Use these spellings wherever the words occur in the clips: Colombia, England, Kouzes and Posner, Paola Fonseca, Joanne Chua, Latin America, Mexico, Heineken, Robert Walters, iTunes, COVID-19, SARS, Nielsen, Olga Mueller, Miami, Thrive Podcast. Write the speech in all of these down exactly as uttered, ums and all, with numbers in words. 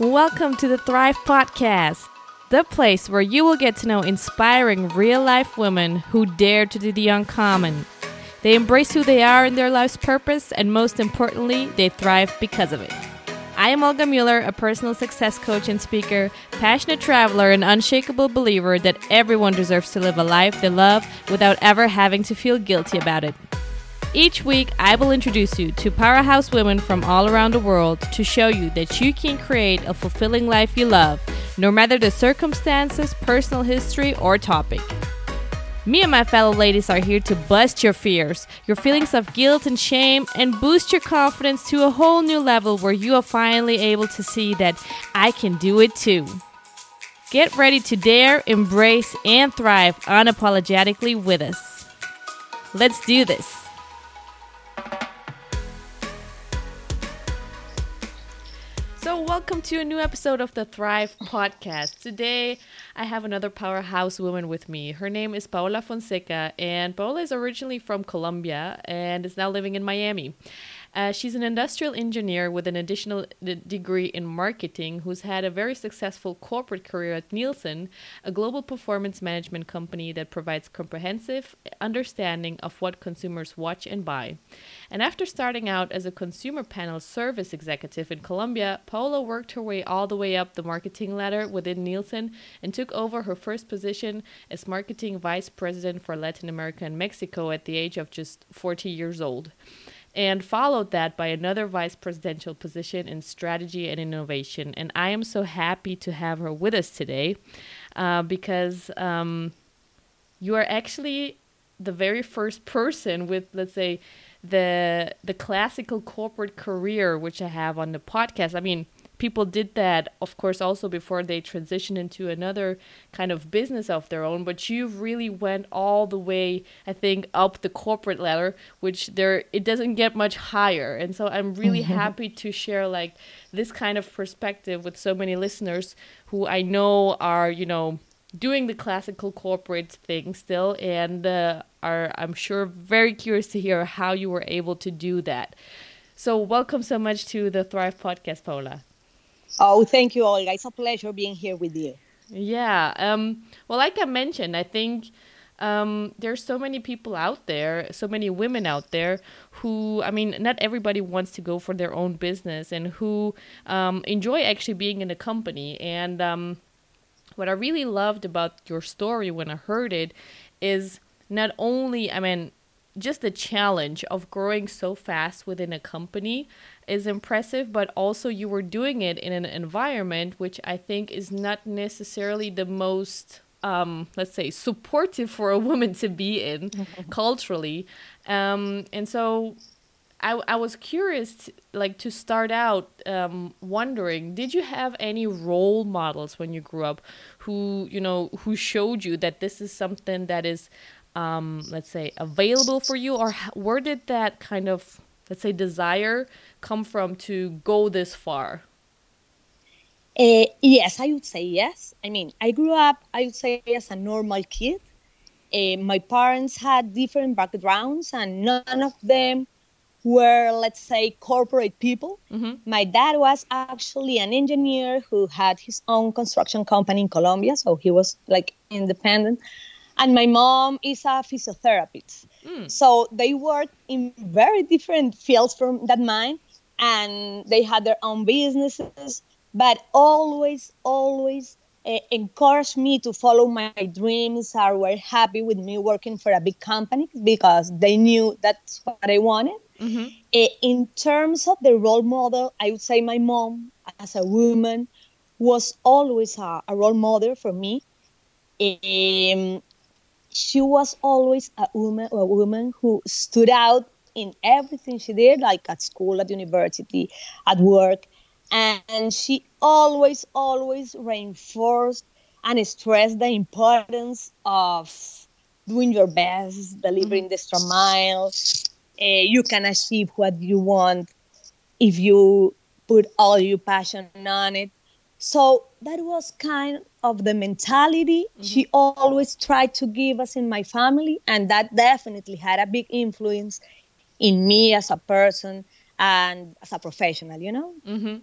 Welcome to the Thrive Podcast, the place where you will get to know inspiring real-life women who dare to do the uncommon. They embrace who they are and their life's purpose, and most importantly, they thrive because of it. I am Olga Mueller, a personal success coach and speaker, passionate traveler, and unshakable believer that everyone deserves to live a life they love without ever having to feel guilty about it. Each week, I will introduce you to powerhouse women from all around the world to show you that you can create a fulfilling life you love, no matter the circumstances, personal history, or topic. Me and my fellow ladies are here to bust your fears, your feelings of guilt and shame, and boost your confidence to a whole new level where you are finally able to see that I can do it too. Get ready to dare, embrace, and thrive unapologetically with us. Let's do this. So welcome to a new episode of the Thrive Podcast. Today, I have another powerhouse woman with me. Her name is Paola Fonseca, and Paola is originally from Colombia and is now living in Miami. Uh, she's an industrial engineer with an additional d- degree in marketing who's had a very successful corporate career at Nielsen, a global performance management company that provides comprehensive understanding of what consumers watch and buy. And after starting out as a consumer panel service executive in Colombia, Paola worked her way all the way up the marketing ladder within Nielsen and took over her first position as marketing vice president for Latin America and Mexico at the age of just forty years old, and followed that by another vice presidential position in strategy and innovation. And I am so happy to have her with us today uh, because um, you are actually the very first person with, let's say, the the classical corporate career, which I have on the podcast. I mean, people did that, of course, also before they transitioned into another kind of business of their own. But you really went all the way, I think, up the corporate ladder, which there it doesn't get much higher. And so I'm really mm-hmm. happy to share like this kind of perspective with so many listeners who I know are, you know, doing the classical corporate thing still, and uh, are, I'm sure, very curious to hear how you were able to do that. So welcome so much to the Thrive Podcast, Paola. Oh, thank you, Olga. It's a pleasure being here with you. Yeah. Um, well, like I mentioned, I think um, there's so many people out there, so many women out there who, I mean, not everybody wants to go for their own business and who um, enjoy actually being in a company. And um, what I really loved about your story when I heard it is not only, I mean, just the challenge of growing so fast within a company is impressive, but also you were doing it in an environment which I think is not necessarily the most, um, let's say, supportive for a woman to be in culturally. Um, and so I, I was curious, like, to start out um, wondering, did you have any role models when you grew up who, you know, who showed you that this is something that is, um, let's say, available for you? Or where did that kind of, let's say, desire come from to go this far? Uh, yes, I would say yes. I mean, I grew up, I would say, as a normal kid. Uh, my parents had different backgrounds, and none of them were, let's say, corporate people. Mm-hmm. My dad was actually an engineer who had his own construction company in Colombia, so he was, like, independent. And my mom is a physiotherapist. Mm. So they worked in very different fields from that mine, and they had their own businesses, but always, always uh, encouraged me to follow my dreams, or were happy with me working for a big company because they knew that's what I wanted. Mm-hmm. Uh, in terms of the role model, I would say my mom, as a woman, was always a, a role model for me. Um, She was always a woman, a woman who stood out in everything she did, like at school, at university, at work. And she always, always reinforced and stressed the importance of doing your best, delivering the extra mile. Uh, you can achieve what you want if you put all your passion on it. So that was kind of the mentality mm-hmm. she always tried to give us in my family, and that definitely had a big influence in me as a person and as a professional, you know? Mm-hmm.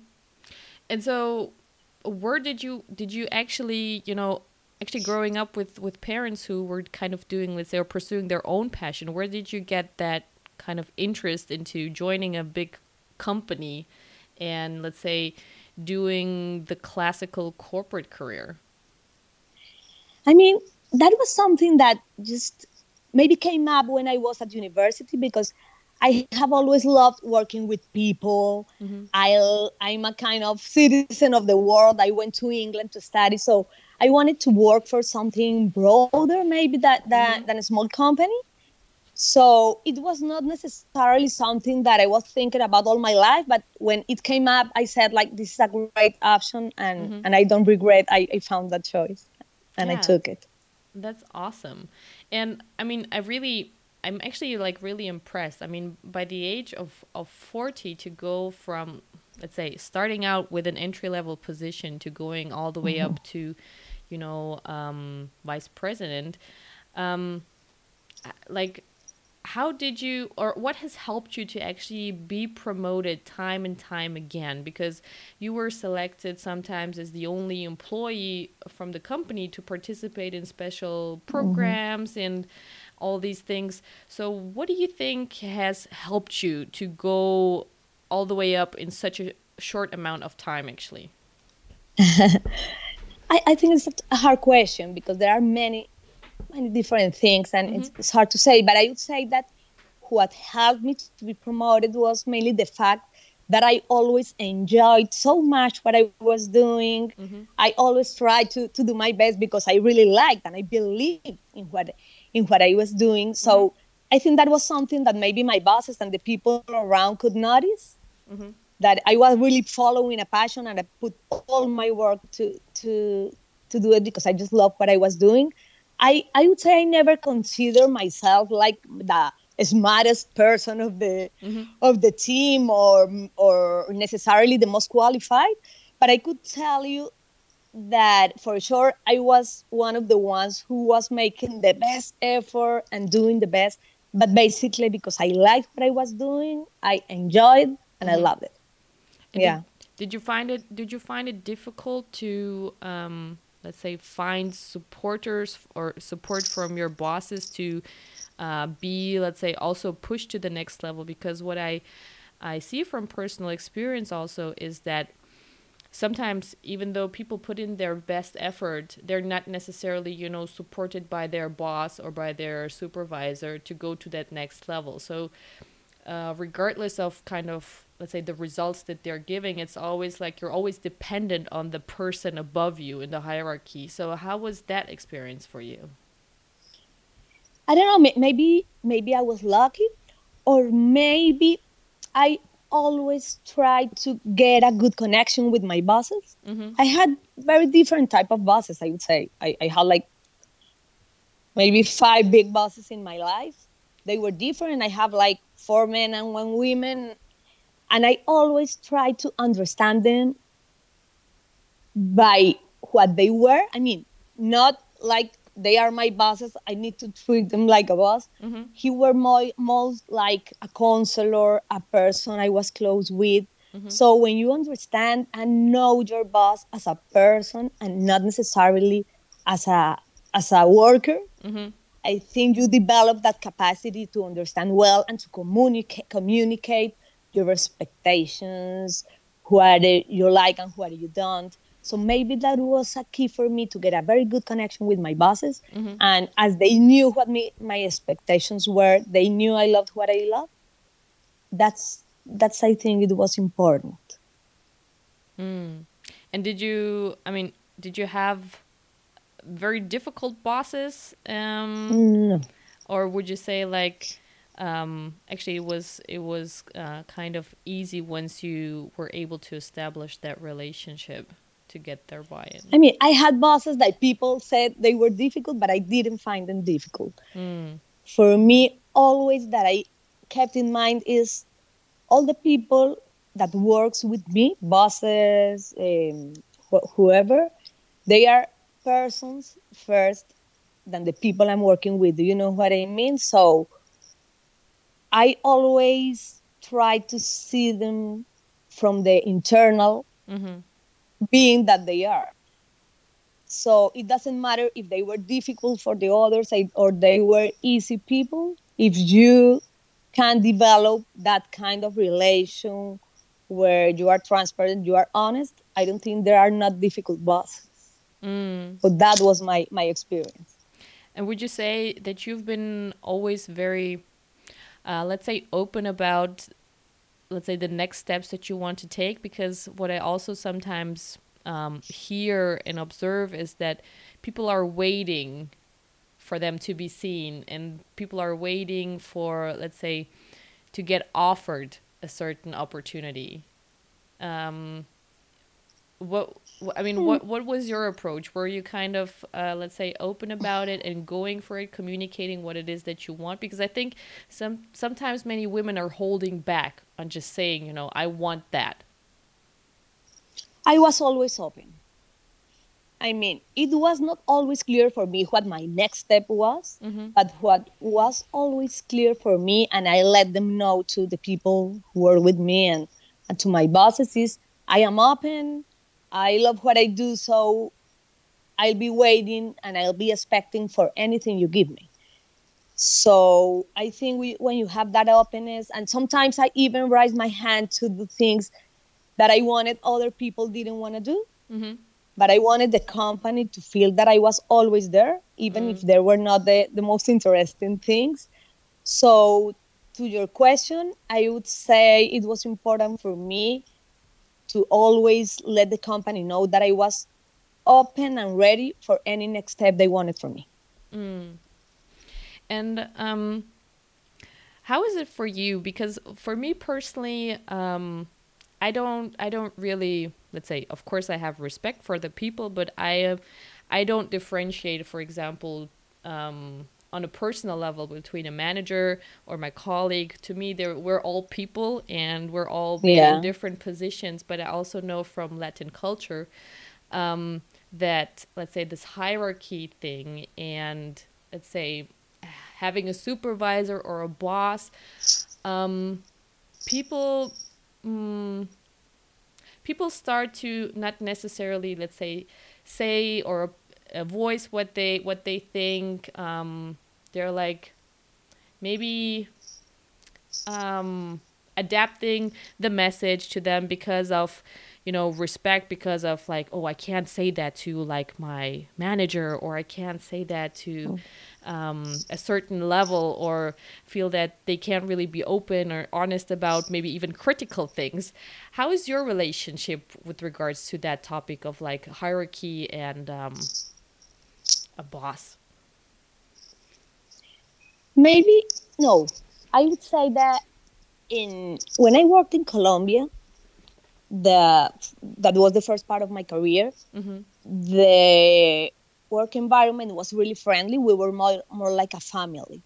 And so where did you did you actually, you know, actually growing up with, with parents who were kind of doing, let's say, or pursuing their own passion, where did you get that kind of interest into joining a big company and, let's say, doing the classical corporate career? I mean, that was something that just maybe came up when I was at university, because I have always loved working with people. Mm-hmm. I, I'm a kind of citizen of the world. I went to England to study, so I wanted to work for something broader, maybe that, that mm-hmm. than a small company. So it was not necessarily something that I was thinking about all my life, but when it came up, I said, like, this is a great option, and, mm-hmm. and I don't regret I, I found that choice, and yeah. I took it. That's awesome. And I mean, I really... I'm actually like really impressed. I mean, by the age of, of forty, to go from, let's say, starting out with an entry-level position to going all the way mm-hmm. up to, you know, um, vice president, um, like, how did you, or what has helped you to actually be promoted time and time again? Because you were selected sometimes as the only employee from the company to participate in special programs mm-hmm. and all these things. So what do you think has helped you to go all the way up in such a short amount of time, actually? I, I think it's a hard question, because there are many many different things, and mm-hmm. it's, it's hard to say, but I would say that what helped me to be promoted was mainly the fact that I always enjoyed so much what I was doing. Mm-hmm. I always tried to, to do my best, because I really liked and I believed in what in what I was doing. So mm-hmm. I think that was something that maybe my bosses and the people around could notice, mm-hmm. that I was really following a passion, and I put all my work to to to do it because I just loved what I was doing. I, I would say I never consider myself like the smartest person of the mm-hmm. of the team, or or necessarily the most qualified, but I could tell you that for sure I was one of the ones who was making the best effort and doing the best, but basically because I liked what I was doing, I enjoyed and mm-hmm. I loved it. And yeah. Did, did you find it? Did you find it difficult to? Um... let's say, find supporters or support from your bosses to uh, be, let's say, also pushed to the next level? Because what I, I see from personal experience also is that sometimes, even though people put in their best effort, they're not necessarily, you know, supported by their boss or by their supervisor to go to that next level. So uh, regardless of kind of, let's say, the results that they're giving, it's always like you're always dependent on the person above you in the hierarchy. So how was that experience for you? I don't know, maybe maybe I was lucky, or maybe I always tried to get a good connection with my bosses. Mm-hmm. I had very different type of bosses, I would say. I, I had like maybe five big bosses in my life. They were different. I have like four men and one woman. And I always try to understand them by what they were. I mean, not like they are my bosses, I need to treat them like a boss. Mm-hmm. He were more, more like a counselor, a person I was close with. Mm-hmm. So when you understand and know your boss as a person and not necessarily as a as a worker, mm-hmm. I think you develop that capacity to understand well and to communicate communicate. your expectations, who are you like and who are you don't. So maybe that was a key for me to get a very good connection with my bosses. Mm-hmm. And as they knew what me, my expectations were, they knew I loved what I loved. That's, that's I think it was important. Mm. And did you, I mean, did you have very difficult bosses? Um, no. Or would you say like... Um, actually, it was it was uh, kind of easy once you were able to establish that relationship to get their buy-in? I mean, I had bosses that people said they were difficult, but I didn't find them difficult. Mm. For me, always that I kept in mind is all the people that works with me, bosses, um, wh- whoever, they are persons first than the people I'm working with. Do you know what I mean? So I always try to see them from the internal mm-hmm. being that they are. So it doesn't matter if they were difficult for the others or they were easy people. If you can develop that kind of relation where you are transparent, you are honest, I don't think there are not difficult bosses. Mm. But that was my, my experience. And would you say that you've been always very, uh, let's say, open about, let's say, the next steps that you want to take? Because what I also sometimes um, hear and observe is that people are waiting for them to be seen, and people are waiting for, let's say, to get offered a certain opportunity. Um, what I mean, what what was your approach? Were you kind of, uh, let's say, open about it and going for it, communicating what it is that you want? Because I think some sometimes many women are holding back on just saying, you know, I want that. I was always open. I mean, it was not always clear for me what my next step was, mm-hmm. but what was always clear for me, and I let them know to the people who were with me and, and to my bosses, is I am open, I love what I do, so I'll be waiting and I'll be expecting for anything you give me. So I think we, when you have that openness, and sometimes I even raise my hand to do things that I wanted other people didn't want to do. Mm-hmm. But I wanted the company to feel that I was always there, even mm. if they were not the, the most interesting things. So to your question, I would say it was important for me to always let the company know that I was open and ready for any next step they wanted from me. Mm. And um, how is it for you? Because for me personally, um, I don't, I don't really... Let's say, of course, I have respect for the people, but I, uh, I don't differentiate, for example, um, on a personal level between a manager or my colleague. To me, they're, we're all people and we're all yeah. in different positions. But I also know from Latin culture um, that, let's say, this hierarchy thing and, let's say, having a supervisor or a boss, um, people... Mm, people start to not necessarily, let's say, say or uh, voice what they what they think. Um, they're like maybe um, adapting the message to them because of, you know, respect, because of like, oh, I can't say that to like my manager, or I can't say that to um, a certain level, or feel that they can't really be open or honest about maybe even critical things. How is your relationship with regards to that topic of like hierarchy and um, a boss? Maybe, no, I would say that in when I worked in Colombia, The that was the first part of my career. Mm-hmm. The work environment was really friendly. We were more, more like a family.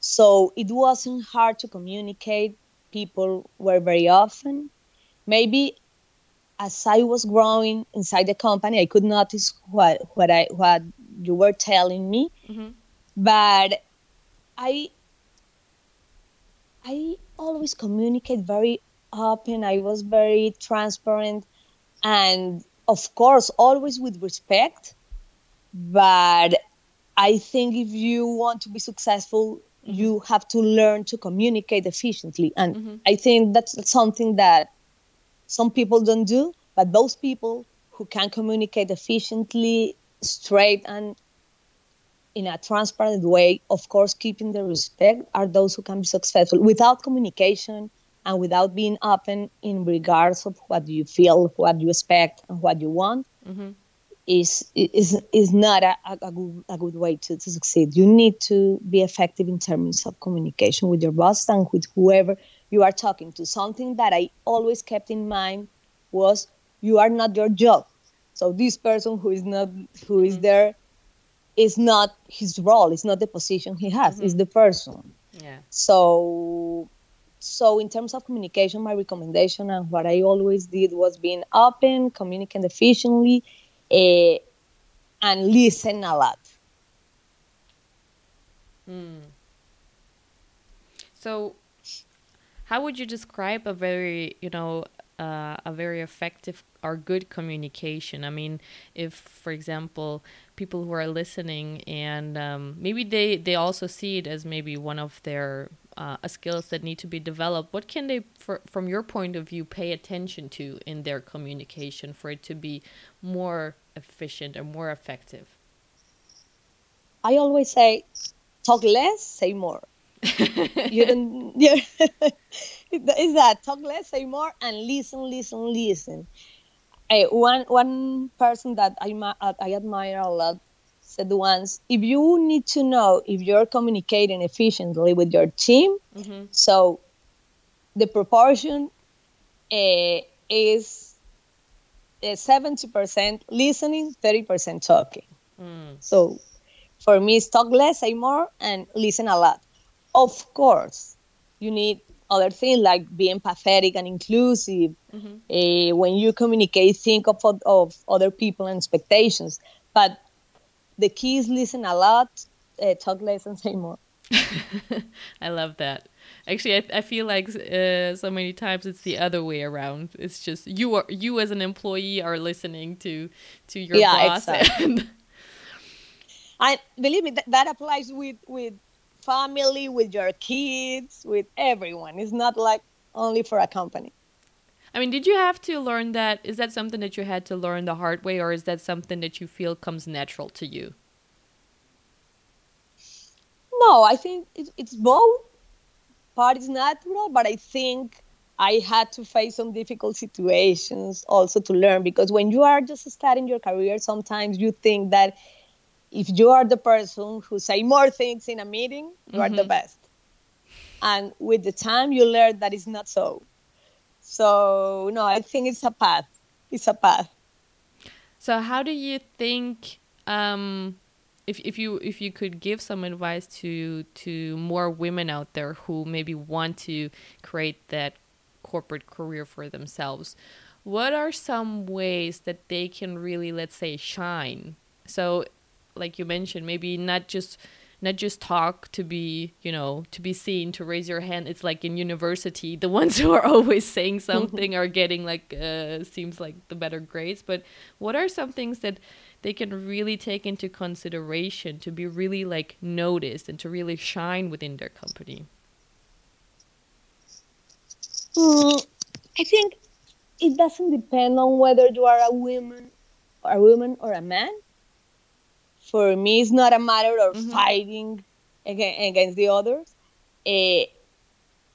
So it wasn't hard to communicate. People were very often. Maybe as I was growing inside the company, I could notice what, what, I, what you were telling me. Mm-hmm. But I, I always communicate very open. I was very transparent and, of course, always with respect. But I think if you want to be successful, mm-hmm. you have to learn to communicate efficiently. And mm-hmm. I think that's something that some people don't do, but those people who can communicate efficiently, straight and in a transparent way, of course, keeping the respect, are those who can be successful. Without communication, and without being open in regards of what you feel, what you expect, and what you want, mm-hmm. is is is not a, a good a good way to, to succeed. You need to be effective in terms of communication with your boss and with whoever you are talking to. Something that I always kept in mind was you are not your job. So this person who is not who mm-hmm. is there is not his role. It's not the position he has. Mm-hmm. It's the person. Yeah. So. So in terms of communication, my recommendation and what I always did was being open, communicating efficiently, eh, and listen a lot. Mm. So how would you describe a very, you know, uh, a very effective or good communication. I mean, if, for example, people who are listening and um, maybe they, they also see it as maybe one of their uh, skills that need to be developed, what can they, for, from your point of view, pay attention to in their communication for it to be more efficient and more effective? I always say, talk less, say more. you don't, you, it's that, talk less, say more, and listen, listen, listen. Uh, one one person that I I admire a lot said once, if you need to know if you're communicating efficiently with your team, mm-hmm. so the proportion uh, is uh, seventy percent listening, thirty percent talking. Mm. So for me, it's talk less, say more, and listen a lot. Of course, you need other things like being empathetic and inclusive. Mm-hmm. Uh, when you communicate, think of, of other people and expectations. But the key is listen a lot, uh, talk less, and say more. I love that. Actually, I, I feel like uh, so many times it's the other way around. It's just you are you as an employee are listening to to your yeah, boss. Exactly. And... I believe me, that, that applies with, with family, with your kids, with everyone. It's not like only for a company. I mean, did you have to learn that? Is that something that you had to learn the hard way, or is that something that you feel comes natural to you? No, I think it, it's both. Part is natural, but I think I had to face some difficult situations also to learn, because when you are just starting your career, sometimes you think that if you are the person who say more things in a meeting, you mm-hmm. are the best. And with the time, you learn that it's not so. So, no, I think it's a path. It's a path. So how do you think, um, if if you if you could give some advice to to more women out there who maybe want to create that corporate career for themselves, what are some ways that they can really, let's say, shine? So, like you mentioned, maybe not just not just talk to be, you know, to be seen, to raise your hand. It's like in university, the ones who are always saying something are getting like, uh, seems like the better grades. But what are some things that they can really take into consideration to be really like noticed and to really shine within their company? Mm, I think it doesn't depend on whether you are a woman, a woman or a man. For me, it's not a matter of mm-hmm. fighting against the others. Uh,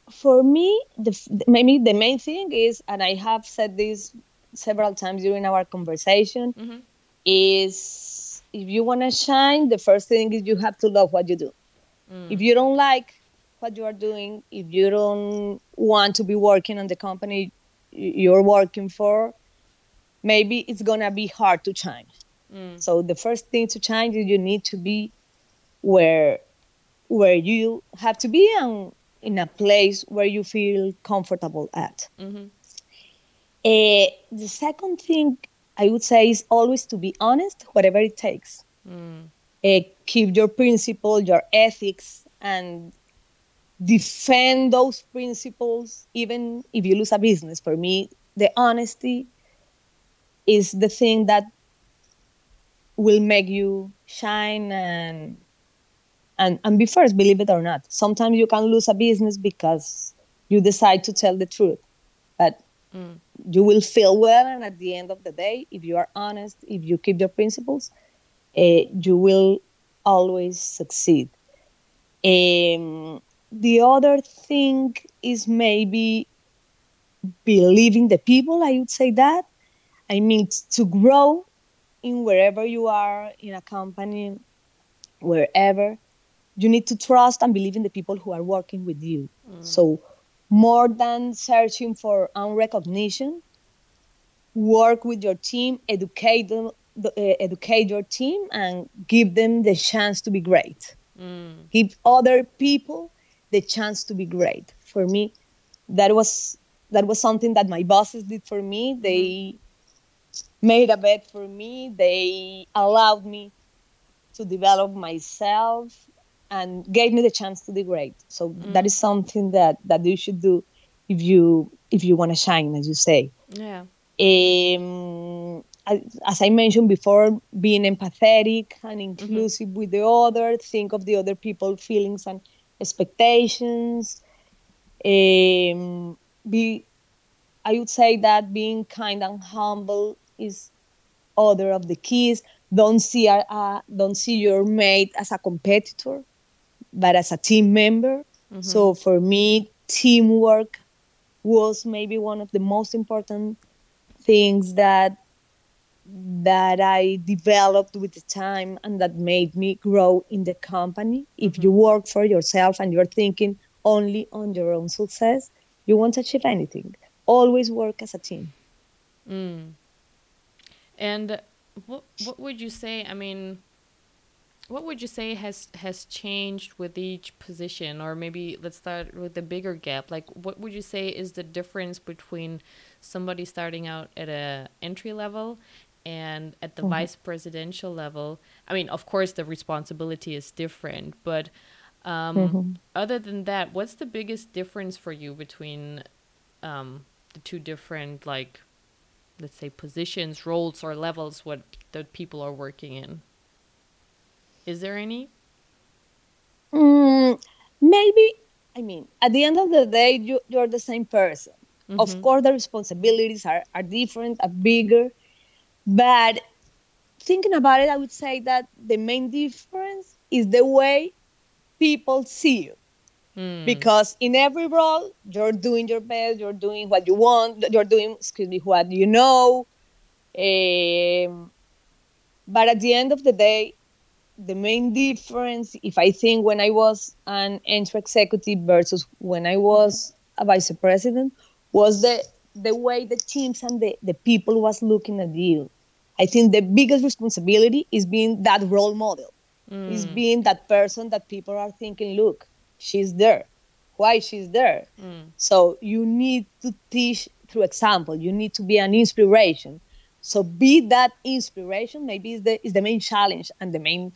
for me, the, maybe the main thing is, and I have said this several times during our conversation, mm-hmm. is if you want to shine, the first thing is you have to love what you do. Mm. If you don't like what you are doing, if you don't want to be working on the company you're working for, maybe it's going to be hard to shine. Mm. So the first thing to change is you need to be where where you have to be and in a place where you feel comfortable at. Mm-hmm. Uh, the second thing I would say is always to be honest, whatever it takes. Mm. Uh, keep your principles, your ethics, and defend those principles, even if you lose a business. For me, the honesty is the thing that will make you shine and and and be first, believe it or not. Sometimes you can lose a business because you decide to tell the truth. But mm. you will feel well, and at the end of the day, if you are honest, if you keep your principles, uh, you will always succeed. Um, the other thing is maybe believing the people, I would say that. I mean, to grow in wherever you are, in a company, wherever, you need to trust and believe in the people who are working with you. Mm. So more than searching for own recognition, work with your team, educate them, uh, educate your team, and give them the chance to be great. Mm. Give other people the chance to be great. For me, that was that was something that my bosses did for me. They made a bet for me. They allowed me to develop myself and gave me the chance to be great. So mm. that is something that, that you should do if you if you want to shine, as you say. Yeah. Um, as I mentioned before, being empathetic and inclusive mm-hmm. with the other, think of the other people's feelings and expectations. Um, be, I would say that being kind and humble is other of the keys. Don't see a, uh, don't see your mate as a competitor, but as a team member. Mm-hmm. So for me, teamwork was maybe one of the most important things that that I developed with the time and that made me grow in the company. Mm-hmm. If you work for yourself and you're thinking only on your own success, you won't achieve anything. Always work as a team. Mm. And what what would you say, I mean, what would you say has, has changed with each position? Or maybe let's start with the bigger gap. Like, what would you say is the difference between somebody starting out at a entry level and at the mm-hmm. vice presidential level? I mean, of course, the responsibility is different. But um, mm-hmm. other than that, what's the biggest difference for you between um, the two different, like, let's say, positions, roles, or levels what the people are working in? Is there any? Mm, maybe. I mean, at the end of the day, you, you're the same person. Mm-hmm. Of course, the responsibilities are, are different, are bigger. But thinking about it, I would say that the main difference is the way people see you. Mm. Because in every role, you're doing your best, you're doing what you want, you're doing, excuse me, what you know. Um, but at the end of the day, the main difference, if I think when I was an entry executive versus when I was a vice president, was the, the way the teams and the, the people was looking at you. I think the biggest responsibility is being that role model, mm. is being that person that people are thinking, look, she's there. Why she's there? Mm. So you need to teach through example. You need to be an inspiration. So be that inspiration. Maybe is the is the main challenge and the main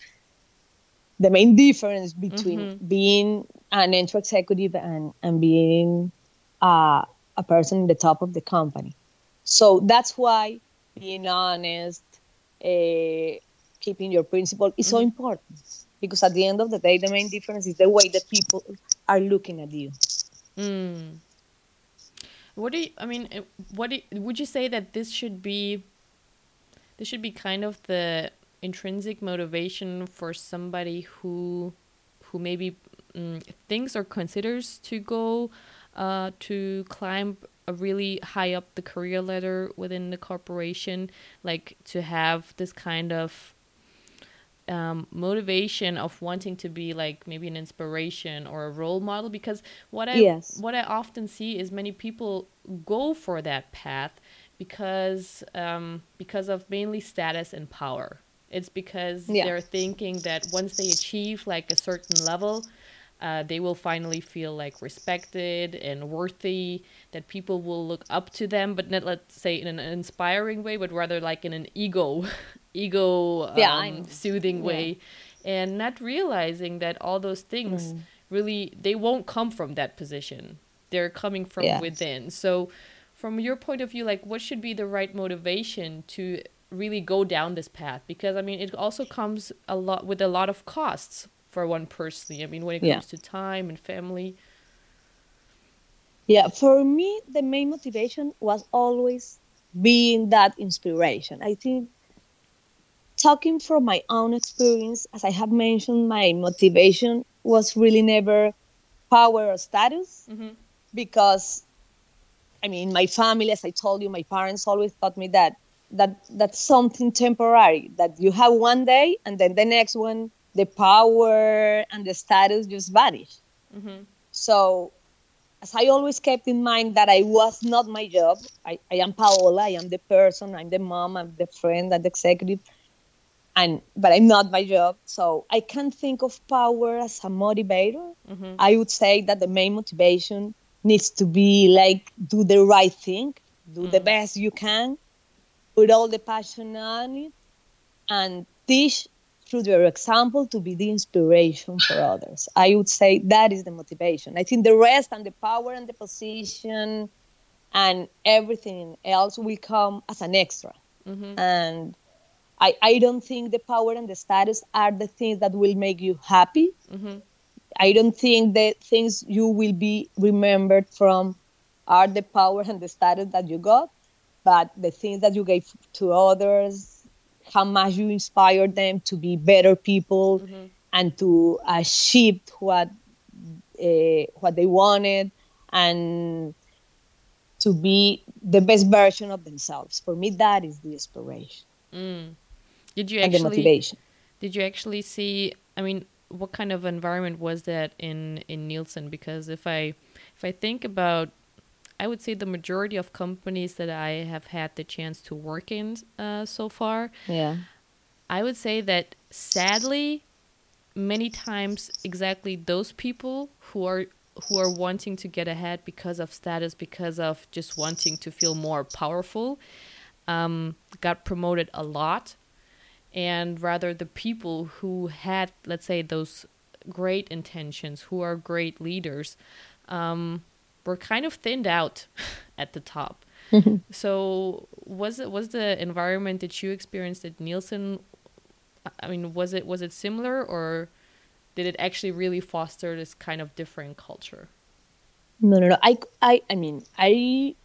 the main difference between mm-hmm. being an entry executive and and being uh, a person in the top of the company. So that's why being honest, uh, keeping your principle is mm-hmm. so important, because at the end of the day, the main difference is the way that people are looking at you. Mm. What do you, I mean? What do, would you say that this should be? This should be kind of the intrinsic motivation for somebody who who maybe mm, thinks or considers to go uh, to climb a really high up the career ladder within the corporation, like to have this kind of um, motivation of wanting to be like maybe an inspiration or a role model. Because what I yes. what I often see is many people go for that path because um, because of mainly status and power. It's because yeah. they're thinking that once they achieve like a certain level, uh, they will finally feel like respected and worthy, that people will look up to them, but not, let's say, in an inspiring way, but rather like in an ego, ego yeah, um, soothing yeah. way, and not realizing that all those things mm. really, they won't come from that position. They're coming from yeah. within. So from your point of view, like, what should be the right motivation to really go down this path? Because, I mean, it also comes a lot with a lot of costs for one personally. I mean, when it comes yeah. to time and family. Yeah, for me, the main motivation was always being that inspiration. I think, talking from my own experience, as I have mentioned, my motivation was really never power or status, mm-hmm. because, I mean, my family, as I told you, my parents always taught me that that that's something temporary, that you have one day and then the next one, the power and the status just vanish. Mm-hmm. So as I always kept in mind that I was not my job, I, I am Paola, I am the person, I'm the mom, I'm the friend, I'm the executive, and but I'm not my job. So I can't think of power as a motivator. Mm-hmm. I would say that the main motivation needs to be like, do the right thing, do mm. the best you can, put all the passion on it, and teach through your example to be the inspiration for others. I would say that is the motivation. I think the rest and the power and the position and everything else will come as an extra. Mm-hmm. And I, I don't think the power and the status are the things that will make you happy. Mm-hmm. I don't think the things you will be remembered from are the power and the status that you got, but the things that you gave to others, how much you inspired them to be better people, mm-hmm. and to achieve what uh, what they wanted, and to be the best version of themselves. For me, that is the inspiration. Mm. Did you and actually, the motivation. Did you actually see, I mean, what kind of environment was that in, in Nielsen? Because if I if I think about, I would say the majority of companies that I have had the chance to work in uh, so far, yeah, I would say that sadly, many times exactly those people who are who are wanting to get ahead because of status, because of just wanting to feel more powerful, um, got promoted a lot. And rather the people who had, let's say, those great intentions, who are great leaders, um, were kind of thinned out at the top. So was it was the environment that you experienced at Nielsen, I mean, was it was it similar, or did it actually really foster this kind of different culture? No, no, no. I, I, I mean, I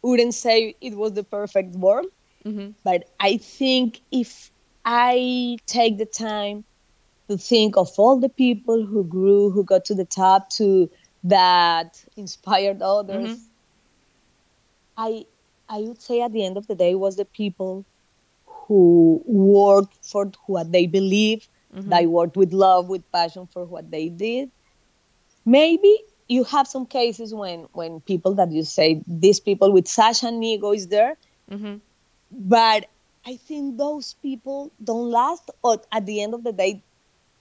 wouldn't say it was the perfect world, mm-hmm. but I think if I take the time to think of all the people who grew, who got to the top, to that inspired others, mm-hmm. I, I would say at the end of the day was the people who worked for what they believe, mm-hmm. they worked with love, with passion for what they did. Maybe you have some cases when, when people that you say, these people with such an ego is there, mm-hmm. but I think those people don't last, or at the end of the day,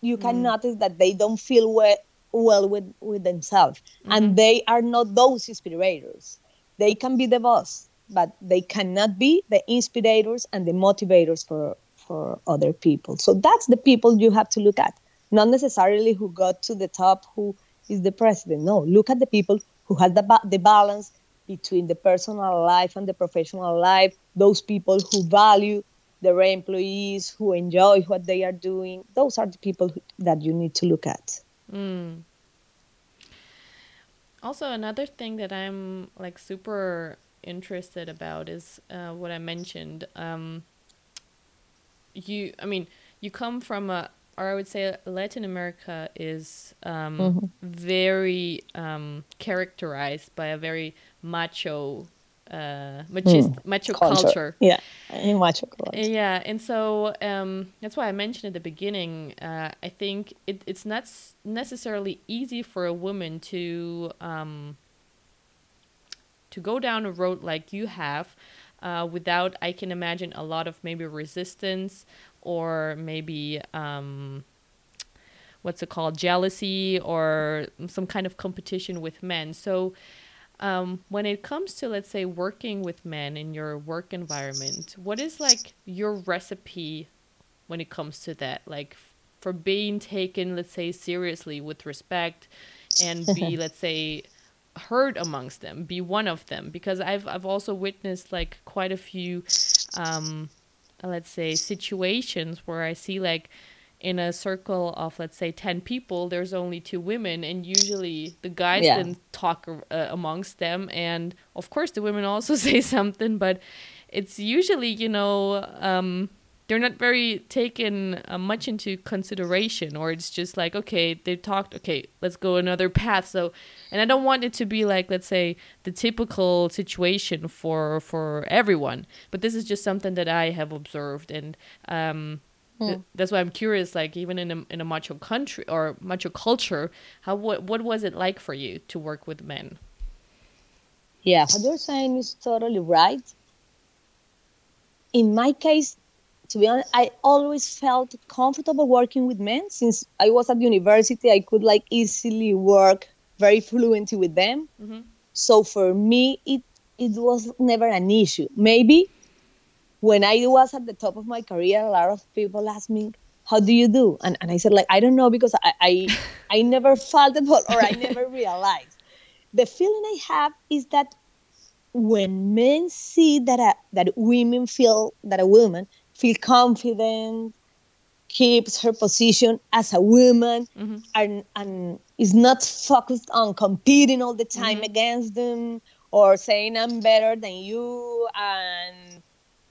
you can mm-hmm. notice that they don't feel well, well with, with themselves, mm-hmm. and they are not those inspirators. They can be the boss, but they cannot be the inspirators and the motivators for, for other people. So that's the people you have to look at. Not necessarily who got to the top, who is the president. No, look at the people who had the, ba- the balance between the personal life and the professional life, those people who value their employees, who enjoy what they are doing. Those are the people who, that you need to look at. Mm. Also, another thing that I'm like super interested about is uh, what I mentioned. Um, you, I mean, you come from a, or I would say Latin America is um, mm-hmm. very um, characterized by a very macho, uh, machist, mm. macho culture. culture. Yeah, and macho culture. Yeah, and so um, that's why I mentioned at the beginning, uh, I think it, it's not necessarily easy for a woman to um, to go down a road like you have uh, without, I can imagine, a lot of maybe resistance, or maybe, um, what's it called, jealousy, or some kind of competition with men. So um, when it comes to, let's say, working with men in your work environment, what is like your recipe when it comes to that? Like for being taken, let's say, seriously with respect and be, let's say, heard amongst them, be one of them. Because I've, I've also witnessed like quite a few, um, let's say, situations where I see like in a circle of, let's say, ten people, there's only two women, and usually the guys yeah. then talk uh, amongst them, and of course the women also say something, but it's usually, you know, um they're not very taken uh, much into consideration, or it's just like, okay, they talked, okay, let's go another path. So, and I don't want it to be like, let's say, the typical situation for for everyone, but this is just something that I have observed, and um, yeah. th- that's why I'm curious. Like, even in a in a macho country or macho culture, how what what was it like for you to work with men? Yeah, what you're saying is totally right. In my case, to be honest, I always felt comfortable working with men. Since I was at university, I could like easily work very fluently with them. Mm-hmm. So for me, it it was never an issue. Maybe when I was at the top of my career, a lot of people asked me, how do you do? And and I said, like, I don't know, because I I, I never felt it, or I never realized. The feeling I have is that when men see that a, that women feel that a woman feel confident, keeps her position as a woman, mm-hmm. and and is not focused on competing all the time mm-hmm. against them or saying I'm better than you, and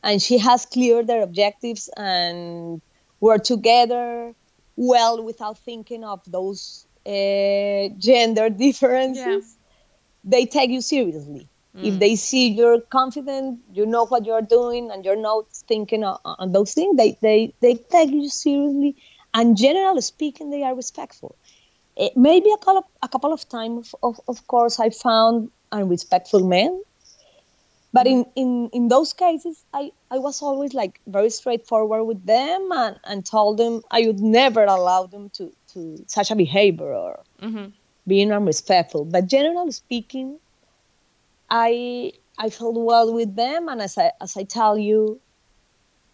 and she has cleared their objectives and we're together well without thinking of those uh, gender differences. Yeah. They take you seriously. If they see you're confident, you know what you're doing, and you're not thinking on, on those things, they, they, they take you seriously. And generally speaking, they are respectful. It, maybe a couple of, a couple of times, of, of course, I found unrespectful men. But in, in, in those cases, I, I was always like very straightforward with them and, and told them I would never allow them to, to such a behavior or mm-hmm. being unrespectful. But generally speaking, I I felt well with them, and as I as I tell you,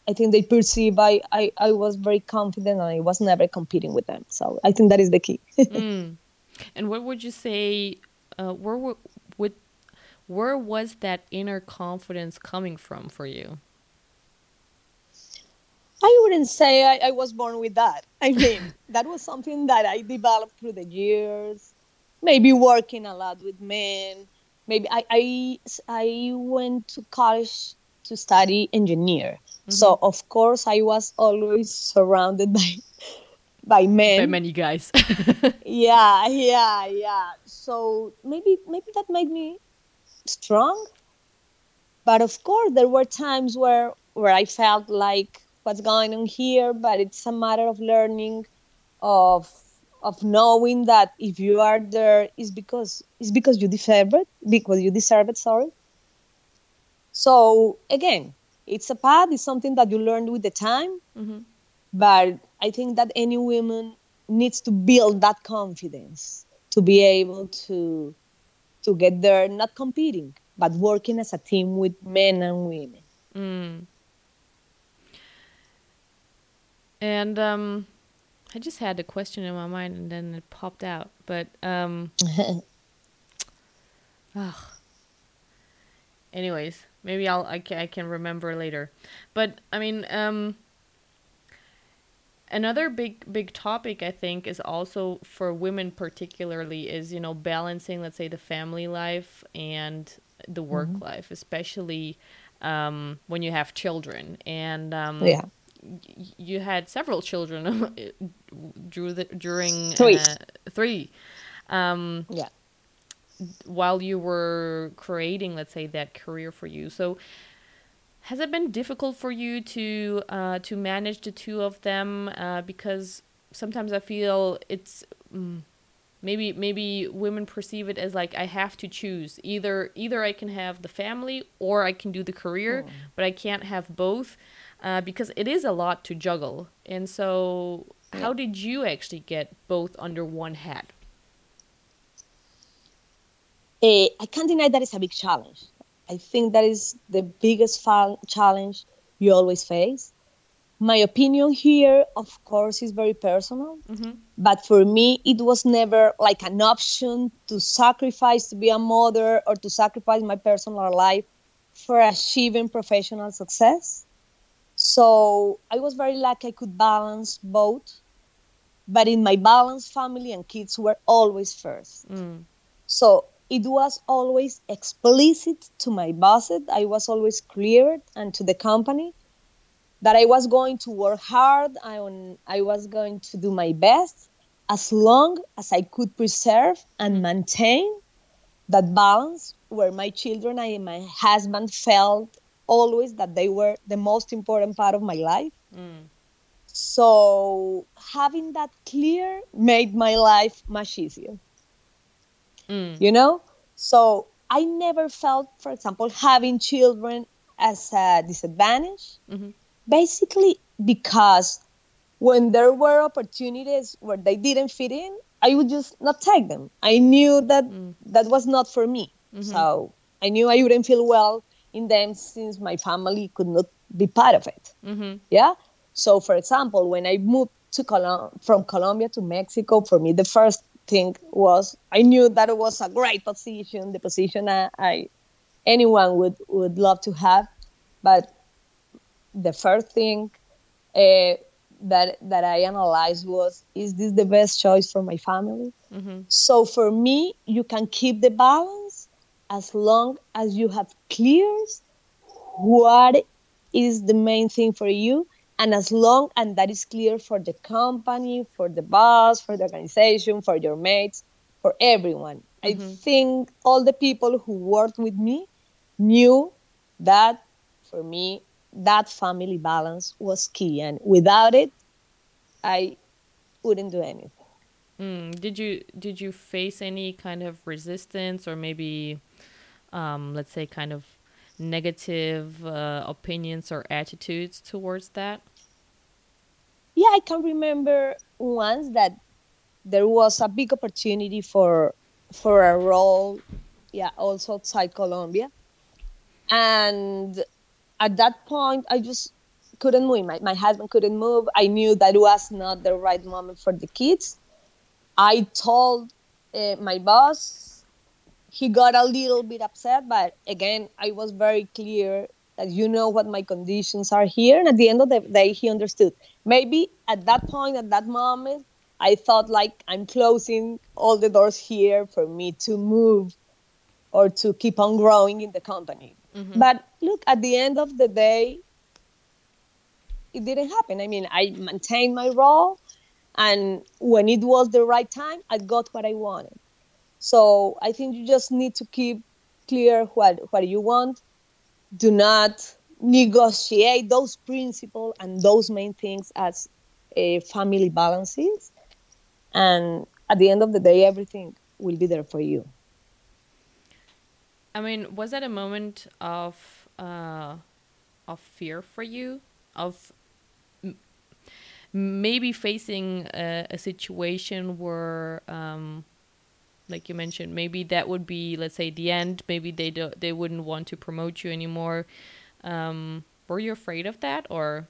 I think they perceive I, I, I was very confident and I was never competing with them. So I think that is the key. mm. And what would you say? Uh, where would where, where was that inner confidence coming from for you? I wouldn't say I, I was born with that. I mean, that was something that I developed through the years. Maybe working a lot with men. Maybe I, I, I went to college to study engineer. Mm-hmm. So, of course, I was always surrounded by by men. By many guys. yeah, yeah, yeah. So maybe maybe that made me strong. But, of course, there were times where, where I felt like, what's going on here? But it's a matter of learning, of of knowing that if you are there is because it's because you deserve it, because you deserve it, sorry. So again, it's a path, it's something that you learn with the time, mm-hmm. but I think that any woman needs to build that confidence to be able to to get there, not competing, but working as a team with men and women. Mm. And, um, I just had a question in my mind and then it popped out. But um, oh. anyways, maybe I'll I can, I can remember later. But I mean, um, another big big topic I think is also for women particularly is, you know, balancing, let's say, the family life and the work mm-hmm. life, especially um, when you have children. And um, yeah. you had several children during three, uh, three. Um, yeah. while you were creating, let's say, that career for you. So has it been difficult for you to uh, to manage the two of them? Uh, because sometimes I feel it's maybe maybe women perceive it as like, I have to choose. Either either I can have the family or I can do the career, oh. but I can't have both. Uh, because it is a lot to juggle. And so how did you actually get both under one hat? Uh, I can't deny that it's a big challenge. I think that is the biggest fa- challenge you always face. My opinion here, of course, is very personal. Mm-hmm. But for me, it was never like an option to sacrifice to be a mother or to sacrifice my personal life for achieving professional success. So I was very lucky I could balance both, but in my balance, family and kids were always first. Mm. So it was always explicit to my bosses. I was always clear and to the company that I was going to work hard. I, on, I was going to do my best as long as I could preserve and maintain that balance where my children and my husband felt always that they were the most important part of my life. Mm. So having that clear made my life much easier. Mm. You know? So I never felt, for example, having children as a disadvantage. Mm-hmm. Basically because when there were opportunities where they didn't fit in, I would just not take them. I knew that mm. that was not for me. Mm-hmm. So I knew I wouldn't feel well in them since my family could not be part of it. Mm-hmm. Yeah. So, for example, when I moved to Col- from Colombia to Mexico, for me, the first thing was I knew that it was a great position, the position I I, anyone would, would love to have. But the first thing uh, that that I analyzed was, is this the best choice for my family? Mm-hmm. So for me, you can keep the balance as long as you have cleared what is the main thing for you, and as long and that is clear for the company, for the boss, for the organization, for your mates, for everyone. Mm-hmm. I think all the people who worked with me knew that for me, that family balance was key. And without it, I wouldn't do anything. Mm, did you did you face any kind of resistance, or maybe, um, let's say, kind of negative uh, opinions or attitudes towards that? Yeah, I can remember once that there was a big opportunity for for a role, yeah, also outside Colombia. And at that point, I just couldn't move. My, my husband couldn't move. I knew that was not the right moment for the kids. I told uh, my boss. He got a little bit upset, but again, I was very clear that you know what my conditions are here. And at the end of the day, he understood. Maybe at that point, at that moment, I thought like I'm closing all the doors here for me to move or to keep on growing in the company. Mm-hmm. But look, at the end of the day, it didn't happen. I mean, I maintained my role, and when it was the right time, I got what I wanted. So I think you just need to keep clear what, what you want. Do not negotiate those principles and those main things as a family balances. And at the end of the day, everything will be there for you. I mean, was that a moment of uh, of fear for you, of m- maybe facing a, a situation where, um, like you mentioned, maybe that would be, let's say, the end. Maybe they don't, they wouldn't want to promote you anymore. Um, were you afraid of that, or?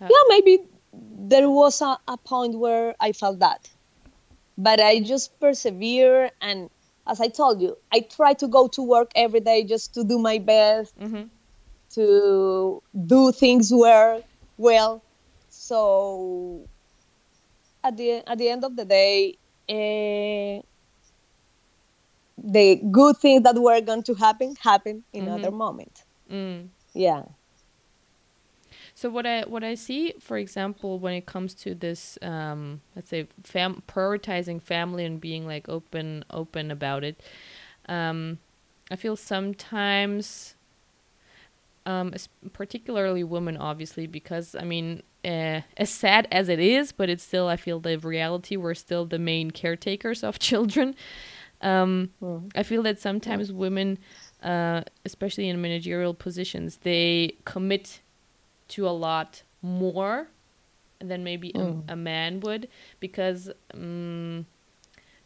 Uh, yeah, maybe there was a, a point where I felt that, but I just persevere. And as I told you, I try to go to work every day just to do my best, mm-hmm. to do things well, well. So at the at the end of the day, eh, the good things that were going to happen, happen in mm-hmm. other moment. Mm. Yeah. So what I what I see, for example, when it comes to this, um, let's say, fam- prioritizing family and being like open open about it, um, I feel sometimes, um, particularly women, obviously, because I mean, uh, as sad as it is, but it's still, I feel the reality, we're still the main caretakers of children. Um, well, I feel that sometimes yeah. women, uh, especially in managerial positions, they commit to a lot more than maybe mm. a, a man would, because um,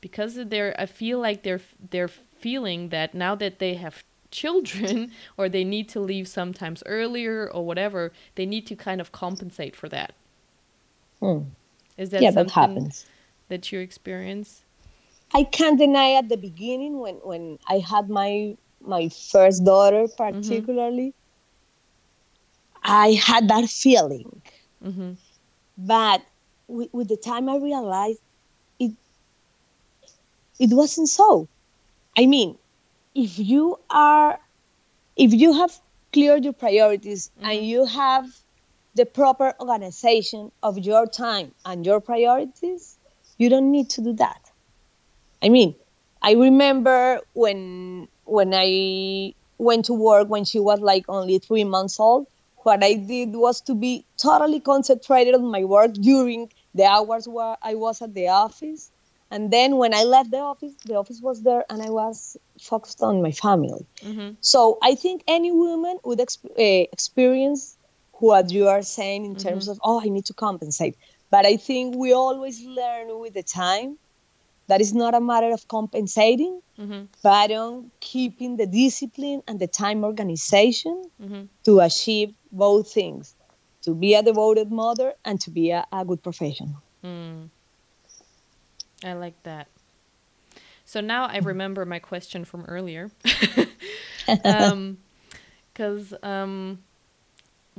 because they're I feel like they're they're feeling that now that they have children, or they need to leave sometimes earlier or whatever, they need to kind of compensate for that. Mm. Is that yeah, something that happens, that you experience? I can't deny at the beginning when, when I had my my first daughter particularly. Mm-hmm. I had that feeling, mm-hmm. but with, with the time I realized it it wasn't so. I mean, if you are, if you have cleared your priorities mm-hmm. and you have the proper organization of your time and your priorities, you don't need to do that. I mean, I remember when when I went to work when she was like only three months old. What I did was to be totally concentrated on my work during the hours where I was at the office. And then when I left the office, the office was there and I was focused on my family. Mm-hmm. So I think any woman would exp- uh, experience what you are saying in mm-hmm. terms of, oh, I need to compensate. But I think we always learn with the time that it's not a matter of compensating, mm-hmm. but on keeping the discipline and the time organization mm-hmm. to achieve both things, to be a devoted mother and to be a, a good professional. Mm. I like that. So now I remember my question from earlier. um, because um,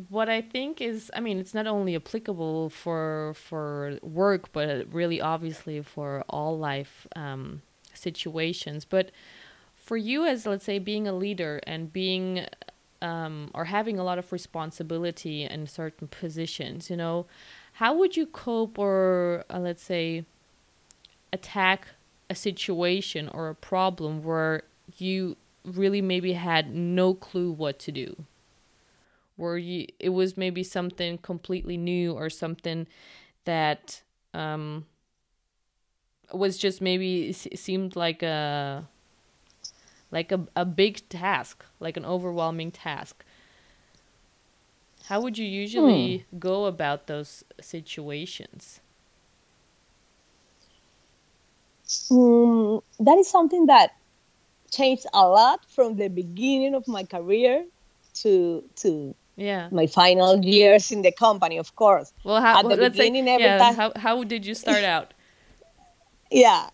what I think is, I mean, it's not only applicable for for work, but really obviously for all life um, situations. But for you as, let's say, being a leader and being um, or having a lot of responsibility in certain positions, you know, how would you cope or, uh, let's say, attack a situation or a problem where you really maybe had no clue what to do, where you, it was maybe something completely new or something that um, was just maybe seemed like a like a, a big task, like an overwhelming task. How would you usually hmm. go about those situations? Mm, that is something that changed a lot from the beginning of my career to to yeah. my final years in the company, of course. Well, how, At the let's beginning, say, every yeah, time... how, how did you start out? yeah.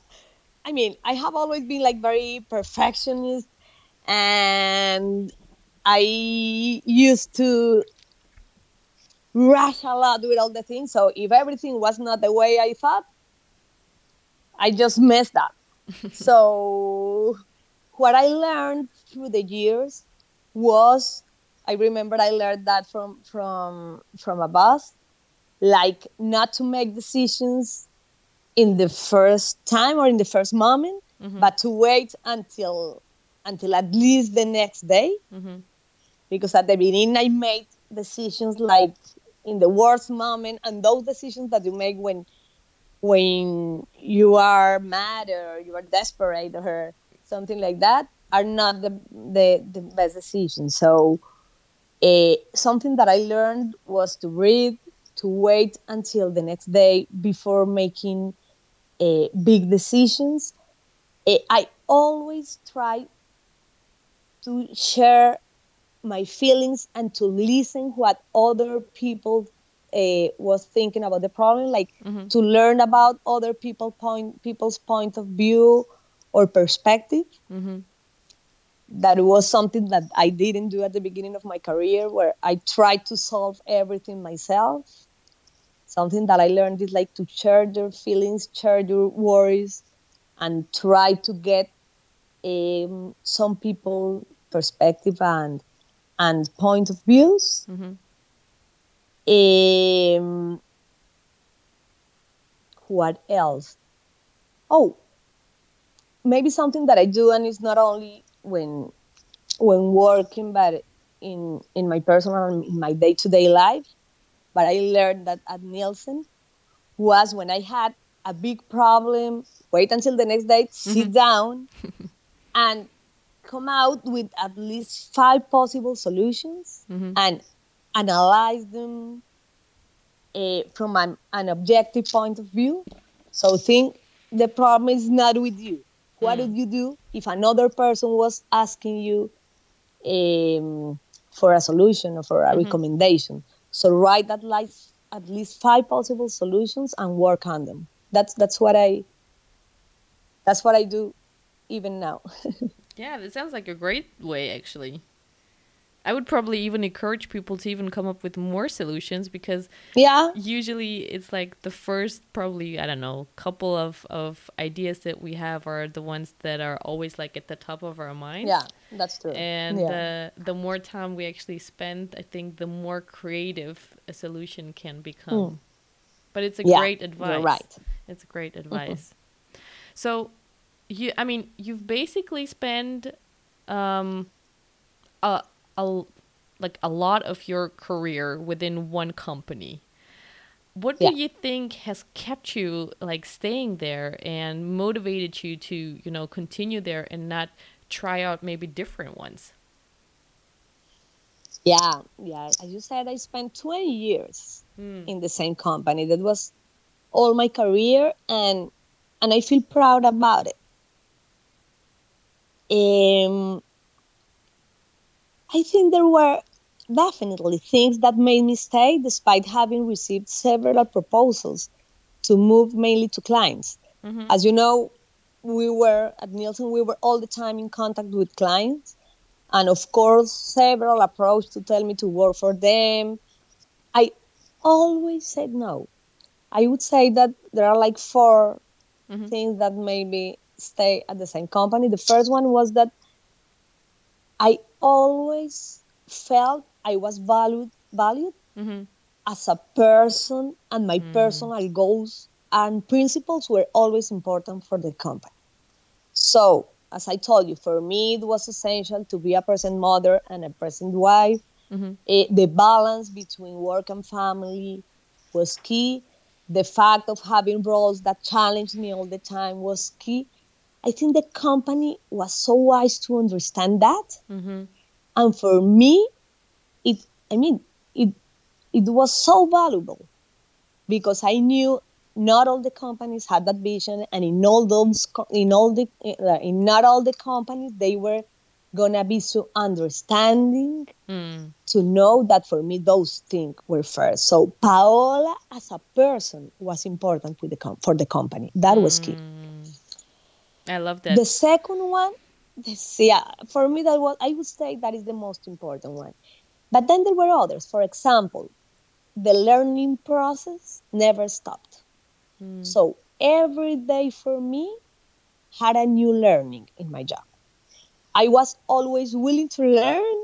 I mean, I have always been like very perfectionist, and I used to rush a lot with all the things. So if everything was not the way I thought, I just messed up. So what I learned through the years was, I remember I learned that from from from a boss, like not to make decisions in the first time or in the first moment, mm-hmm. but to wait until until at least the next day. Mm-hmm. Because at the beginning I made decisions like in the worst moment, and those decisions that you make when when you are mad or you are desperate or something like that are not the the, the best decisions. So uh, something that I learned was to read, to wait until the next day before making uh, big decisions. Uh, I always try to share my feelings and to listen what other people Uh, was thinking about the problem, like mm-hmm. to learn about other people point, people's point of view or perspective. Mm-hmm. That was something that I didn't do at the beginning of my career, where I tried to solve everything myself. Something that I learned is like to share your feelings, share your worries, and try to get um, some people's perspective and and point of views. Mm-hmm. Um, what else? Oh, maybe something that I do, and it's not only when when working, but in in my personal, in my day-to-day life. But I learned that at Nielsen was when I had a big problem, wait until the next day, mm-hmm. sit down, and come out with at least five possible solutions, mm-hmm. and analyze them uh, from an, an objective point of view. So think the problem is not with you. What mm. would you do if another person was asking you um, for a solution or for a mm-hmm. recommendation? So write at least, at least five possible solutions and work on them. That's that's what I that's what I do even now. Yeah, that sounds like a great way, actually. I would probably even encourage people to even come up with more solutions, because yeah. usually it's like the first probably, I don't know, couple of, of ideas that we have are the ones that are always like at the top of our minds. Yeah, that's true. And yeah. uh, the more time we actually spend, I think the more creative a solution can become. Mm. But it's a yeah, great advice. You're right. It's a great advice. Mm-hmm. So, you, I mean, you've basically spent um, a A, like a lot of your career within one company. What do yeah. you think has kept you like staying there and motivated you to, you know, continue there and not try out maybe different ones? Yeah, yeah. As you said, I spent twenty years mm. in the same company. That was all my career, and and I feel proud about it. Um. I think there were definitely things that made me stay, despite having received several proposals to move mainly to clients. Mm-hmm. As you know, we were at Nielsen, we were all the time in contact with clients. And of course, several approached to tell me to work for them. I always said no. I would say that there are like four mm-hmm. things that maybe stay at the same company. The first one was that I always felt I was valued, valued mm-hmm. as a person, and my mm. personal goals and principles were always important for the company. So, as I told you, for me, it was essential to be a present mother and a present wife. Mm-hmm. It, the balance between work and family was key. The fact of having roles that challenged me all the time was key. I think the company was so wise to understand that. Mm-hmm. And for me, it, I mean, it, it was so valuable because I knew not all the companies had that vision, and in all those, in all the, in not all the companies, they were gonna be so understanding mm. to know that for me those things were first. So Paola as a person was important for the com- for the company. That was key. Mm. I love that. The second one, this, yeah, for me that was, I would say that is the most important one. But then there were others. For example, the learning process never stopped. Mm. So every day for me had a new learning in my job. I was always willing to learn,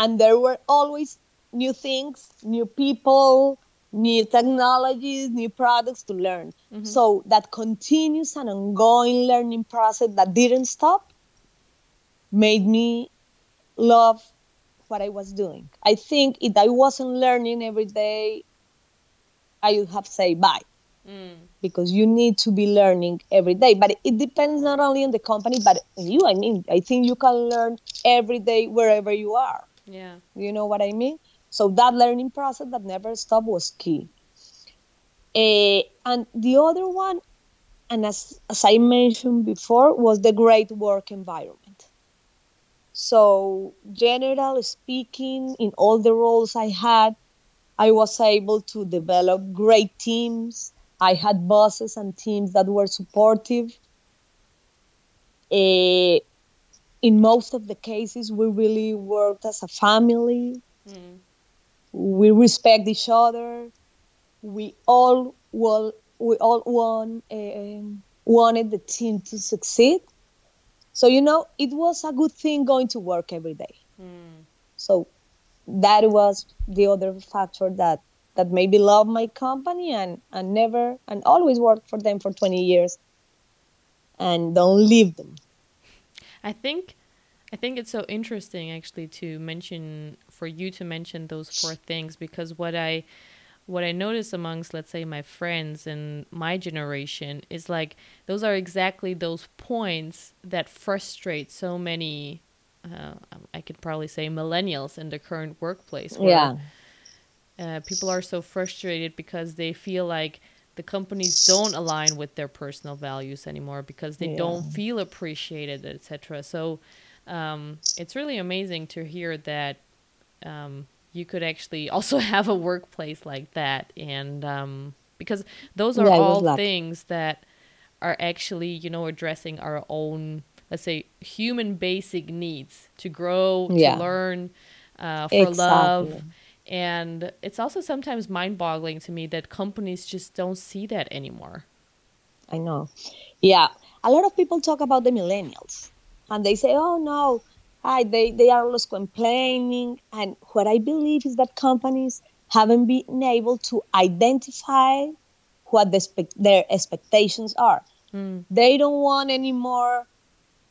and there were always new things, new people, new technologies, new products to learn. Mm-hmm. So that continuous and ongoing learning process that didn't stop made me love what I was doing. I think if I wasn't learning every day, I would have said bye. Mm. Because you need to be learning every day, but it depends not only on the company, but you. I mean, I think you can learn every day wherever you are. Yeah, you know what I mean. So that learning process that never stopped was key. Uh, and the other one, and as as I mentioned before, was the great work environment. So, generally speaking, in all the roles I had, I was able to develop great teams. I had bosses and teams that were supportive. Uh, in most of the cases, we really worked as a family. Mm. We respect each other. We all well, we all want, uh, wanted the team to succeed. So, you know, it was a good thing going to work every day. Mm. So that was the other factor that that made me love my company and, and never and always worked for them for twenty years and don't leave them. I think I think it's so interesting actually to mention for you to mention those four things, because what I what I notice amongst, let's say, my friends and my generation is like those are exactly those points that frustrate so many uh, I could probably say millennials in the current workplace. Where, yeah. Uh, people are so frustrated because they feel like the companies don't align with their personal values anymore because they yeah. don't feel appreciated, et cetera. So um, it's really amazing to hear that um, you could actually also have a workplace like that. And um, because those are yeah, all things that are actually, you know, addressing our own, let's say, human basic needs to grow, yeah. to learn, uh, for exactly. love. And it's also sometimes mind-boggling to me that companies just don't see that anymore. I know. Yeah. A lot of people talk about the millennials. And they say, oh, no, I, they, they are always complaining. And what I believe is that companies haven't been able to identify what the spe- their expectations are. Mm. They don't want anymore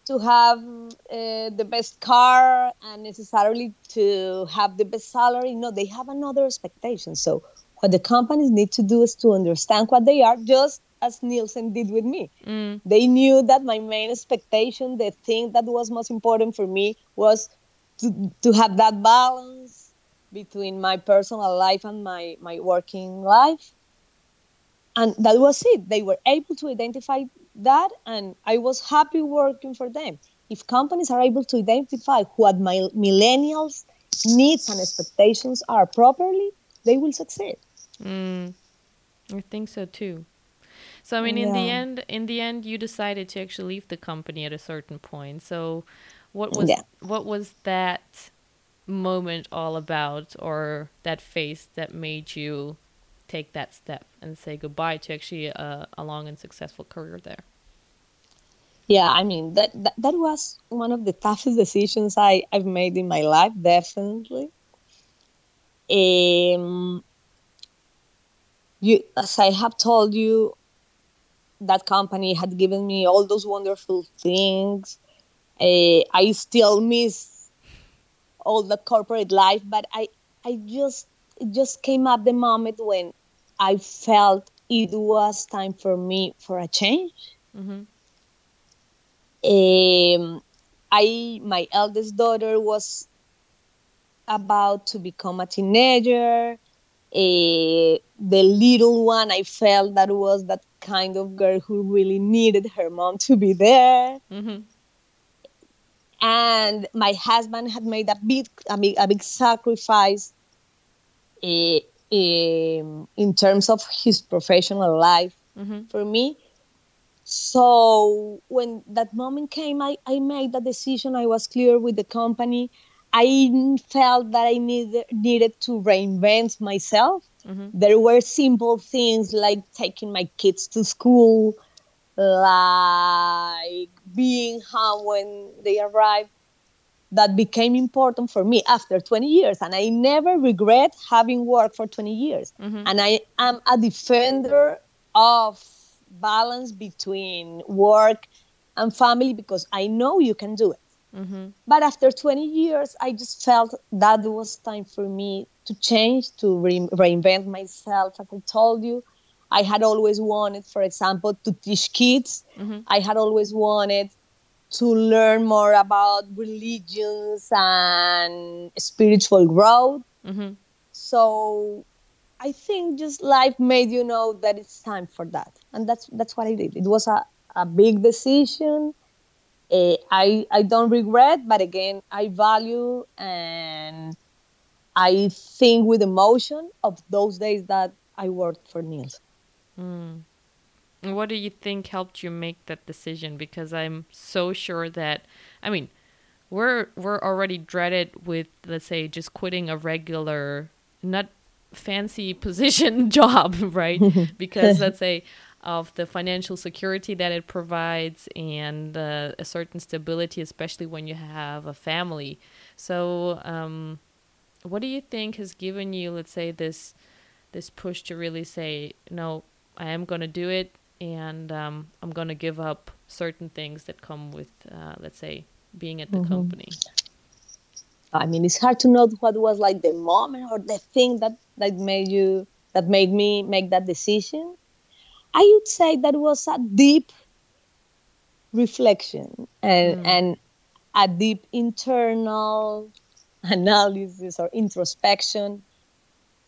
to have uh, the best car and necessarily to have the best salary. No, they have another expectation. So what the companies need to do is to understand what they are, just as Nielsen did with me. Mm. They knew that my main expectation, the thing that was most important for me, was to, to have that balance between my personal life and my, my working life. And that was it. They were able to identify that, and I was happy working for them. If companies are able to identify what my millennials' needs and expectations are properly, they will succeed. Mm, I think so too. So I mean, in yeah. the end, in the end, you decided to actually leave the company at a certain point. So what was yeah. what was that moment all about, or that phase that made you take that step and say goodbye to actually a, a long and successful career there? Yeah, I mean, that, that that was one of the toughest decisions I, I've made in my life, definitely. Um, you, as I have told you, that company had given me all those wonderful things. Uh, I still miss all the corporate life, but I, I just it just came up the moment when I felt it was time for me for a change. Mm-hmm. Um, I, my eldest daughter was about to become a teenager. Uh, the little one, I felt that was that kind of girl who really needed her mom to be there. Mm-hmm. And my husband had made a big, a big, a big sacrifice uh, um, in terms of his professional life mm-hmm. for me. So when that moment came, I, I made the decision. I was clear with the company. I felt that I needed needed to reinvent myself. Mm-hmm. There were simple things like taking my kids to school, like being home when they arrived, that became important for me after twenty years. And I never regret having worked for twenty years. Mm-hmm. And I am a defender of balance between work and family, because I know you can do it. Mm-hmm. But after twenty years, I just felt that it was time for me to change, to re- reinvent myself. As I told you, I had always wanted, for example, to teach kids. Mm-hmm. I had always wanted to learn more about religions and spiritual growth. Mm-hmm. So I think just life made you know that it's time for that. And that's that's what I did. It was a, a big decision. Uh, I, I don't regret, but again, I value and I think with emotion of those days that I worked for Nielsen. Mm. What do you think helped you make that decision? Because I'm so sure that, I mean, we're we're already dreaded with, let's say, just quitting a regular, not fancy position job, right? Because let's say of the financial security that it provides and uh, a certain stability, especially when you have a family. So um, what do you think has given you, let's say, this this push to really say, no, I am going to do it, and um, I'm going to give up certain things that come with, uh, let's say, being at the mm-hmm. company? I mean, it's hard to know what was like the moment or the thing that, that made you, that made me make that decision. I would say that was a deep reflection and, mm. and a deep internal analysis or introspection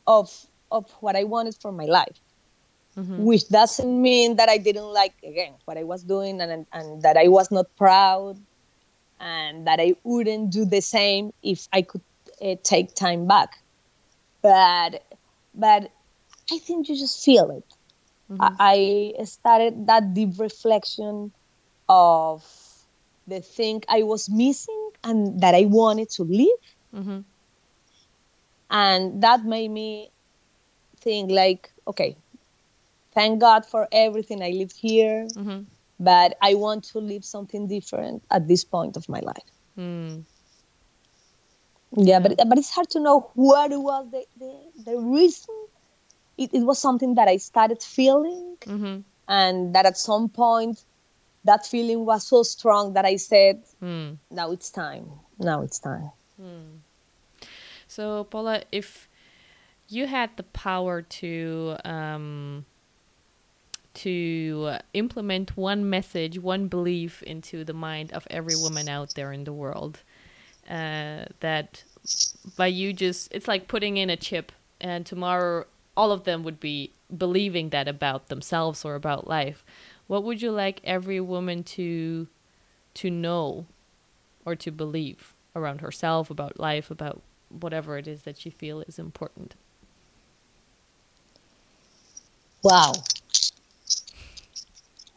of of what I wanted for my life, mm-hmm. which doesn't mean that I didn't like, again, what I was doing and, and that I was not proud and that I wouldn't do the same if I could uh, take time back. But, but I think you just feel it. Mm-hmm. I started that deep reflection of the thing I was missing and that I wanted to leave. Mm-hmm. And that made me think like, okay, thank God for everything. I live here, mm-hmm. but I want to live something different at this point of my life. Mm. Yeah, yeah, but but it's hard to know what was the, the, the reason. It, it was something that I started feeling, mm-hmm. and that at some point that feeling was so strong that I said, mm. now it's time, now it's time. Mm. So, Paola, if you had the power to um, to implement one message, one belief into the mind of every woman out there in the world, uh, that by you just, it's like putting in a chip and tomorrow all of them would be believing that about themselves or about life. What would you like every woman to to know or to believe around herself, about life, about whatever it is that you feel is important? Wow.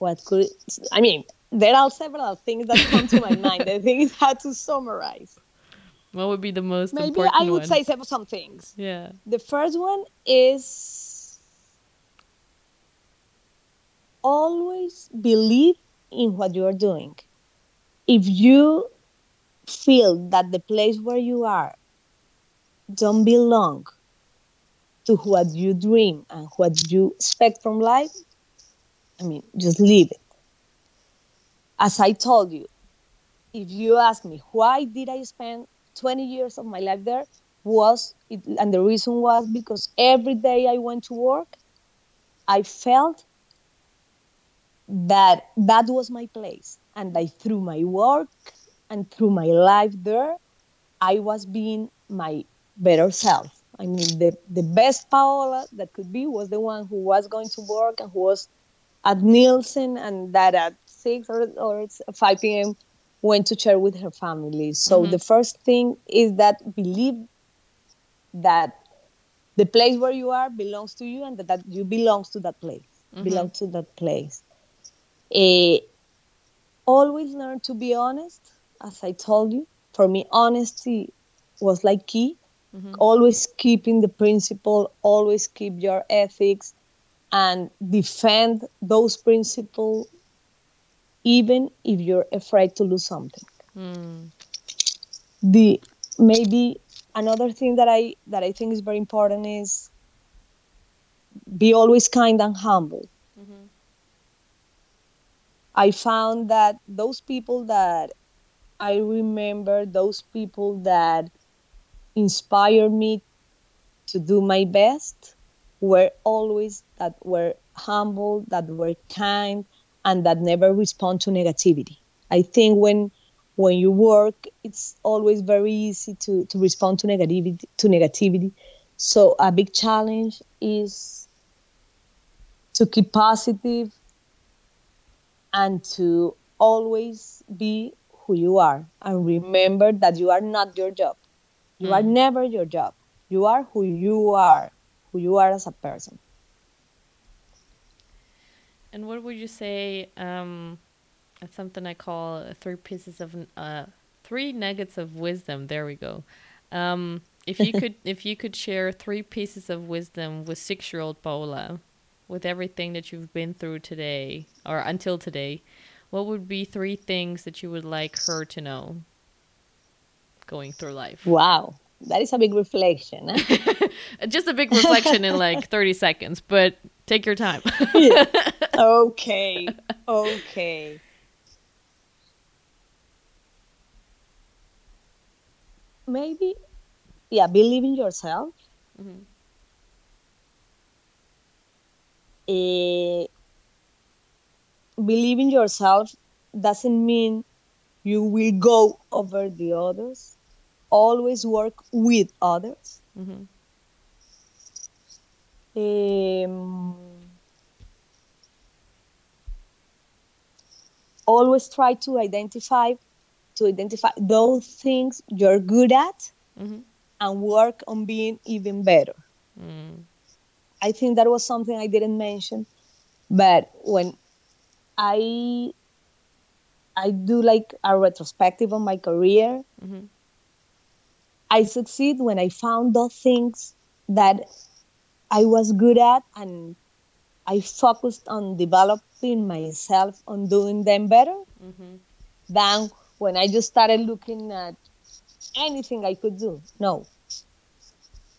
what could, I mean, there are several things that come to my mind. I think it's hard to summarize. What would be the most Maybe important Maybe I would one? say some things. Yeah. The first one is always believe in what you are doing. If you feel that the place where you are don't belong to what you dream and what you expect from life, I mean, just leave it. As I told you, if you ask me why did I spend twenty years of my life there, was it, and the reason was because every day I went to work, I felt that that was my place. And I, through my work and through my life there, I was being my better self. I mean, the, the best Paola that could be was the one who was going to work and who was at Nielsen, and that at six or, or five p.m. went to share with her family. So mm-hmm. the first thing is that believe that the place where you are belongs to you, and that, that you belongs to that place, mm-hmm. belong to that place. Uh, always learn to be honest. As I told you, for me, honesty was like key. Mm-hmm. Always keeping the principle, always keep your ethics and defend those principles, even if you're afraid to lose something. Mm. The maybe another thing that I that I think is very important is be always kind and humble. Mm-hmm. I found that those people that I remember, those people that inspired me to do my best were always that were humble, that were kind, and that never respond to negativity. I think when when you work, it's always very easy to, to respond to negativity to negativity. So a big challenge is to keep positive and to always be who you are. And remember that you are not your job. You are never your job. You are who you are, who you are as a person. And what would you say? Um, that's something I call three pieces of uh, three nuggets of wisdom. There we go. Um, if you could, if you could share three pieces of wisdom with six-year-old Paola, with everything that you've been through today or until today, what would be three things that you would like her to know going through life? Wow, that is a big reflection. Huh? Just a big reflection in like thirty seconds, but take your time. Yeah. Okay, okay. Maybe, yeah, believe in yourself. Mm-hmm. Uh, believe in yourself doesn't mean you will go over the others. Always work with others. Mm-hmm. Um, always try to identify, to identify those things you're good at, mm-hmm. and work on being even better. Mm. I think that was something I didn't mention, but when I I do like a retrospective on my career, mm-hmm. I succeed when I found those things that I was good at, and I focused on developing myself, on doing them better, mm-hmm. than when I just started looking at anything I could do. No.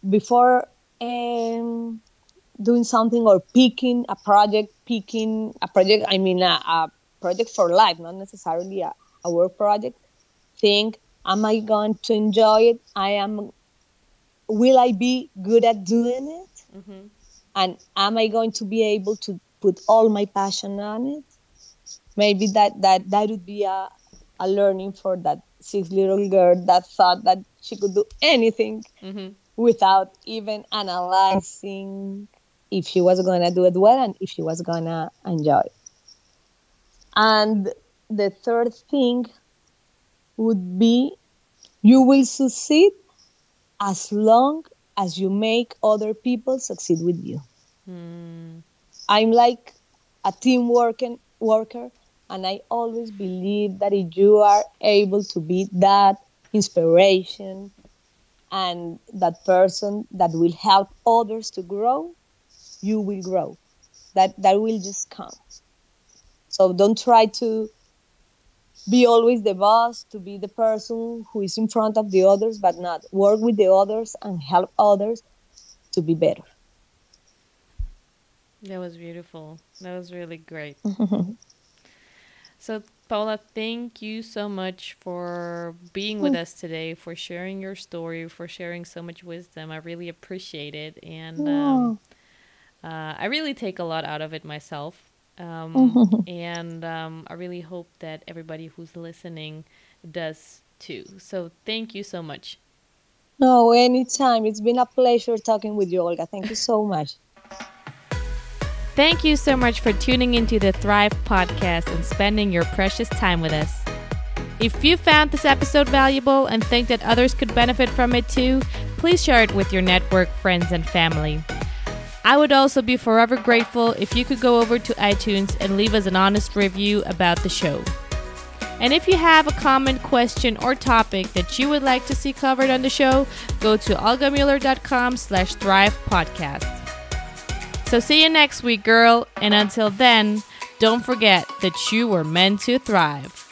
Before um, doing something or picking a project, picking a project, I mean a, a project for life, not necessarily a, a work project, think, am I going to enjoy it? I am. Will I be good at doing it? Mm-hmm. And am I going to be able to put all my passion on it? Maybe that, that, that would be a, a learning for that six little girl that thought that she could do anything, mm-hmm. without even analyzing if she was going to do it well and if she was going to enjoy it. And the third thing would be you will succeed as long as you make other people succeed with you. Mm. I'm like a team working worker. And I always believe that if you are able to be that inspiration and that person that will help others to grow, you will grow. That that will just come. So don't try to be always the boss, to be the person who is in front of the others, but not work with the others and help others to be better. That was beautiful. That was really great. So, Paola, thank you so much for being with us today, for sharing your story, for sharing so much wisdom. I really appreciate it. And um, uh, I really take a lot out of it myself. Um, and um, I really hope that everybody who's listening does too. So thank you so much. No, anytime. It's been a pleasure talking with you, Olga. Thank you so much. Thank you so much for tuning into the Thrive Podcast and spending your precious time with us. If you found this episode valuable and think that others could benefit from it too, please share it with your network, friends, and family. I would also be forever grateful if you could go over to iTunes and leave us an honest review about the show. And if you have a comment, question, or topic that you would like to see covered on the show, go to olgamueller.com slash Thrive Podcast. So see you next week, girl. And until then, don't forget that you were meant to thrive.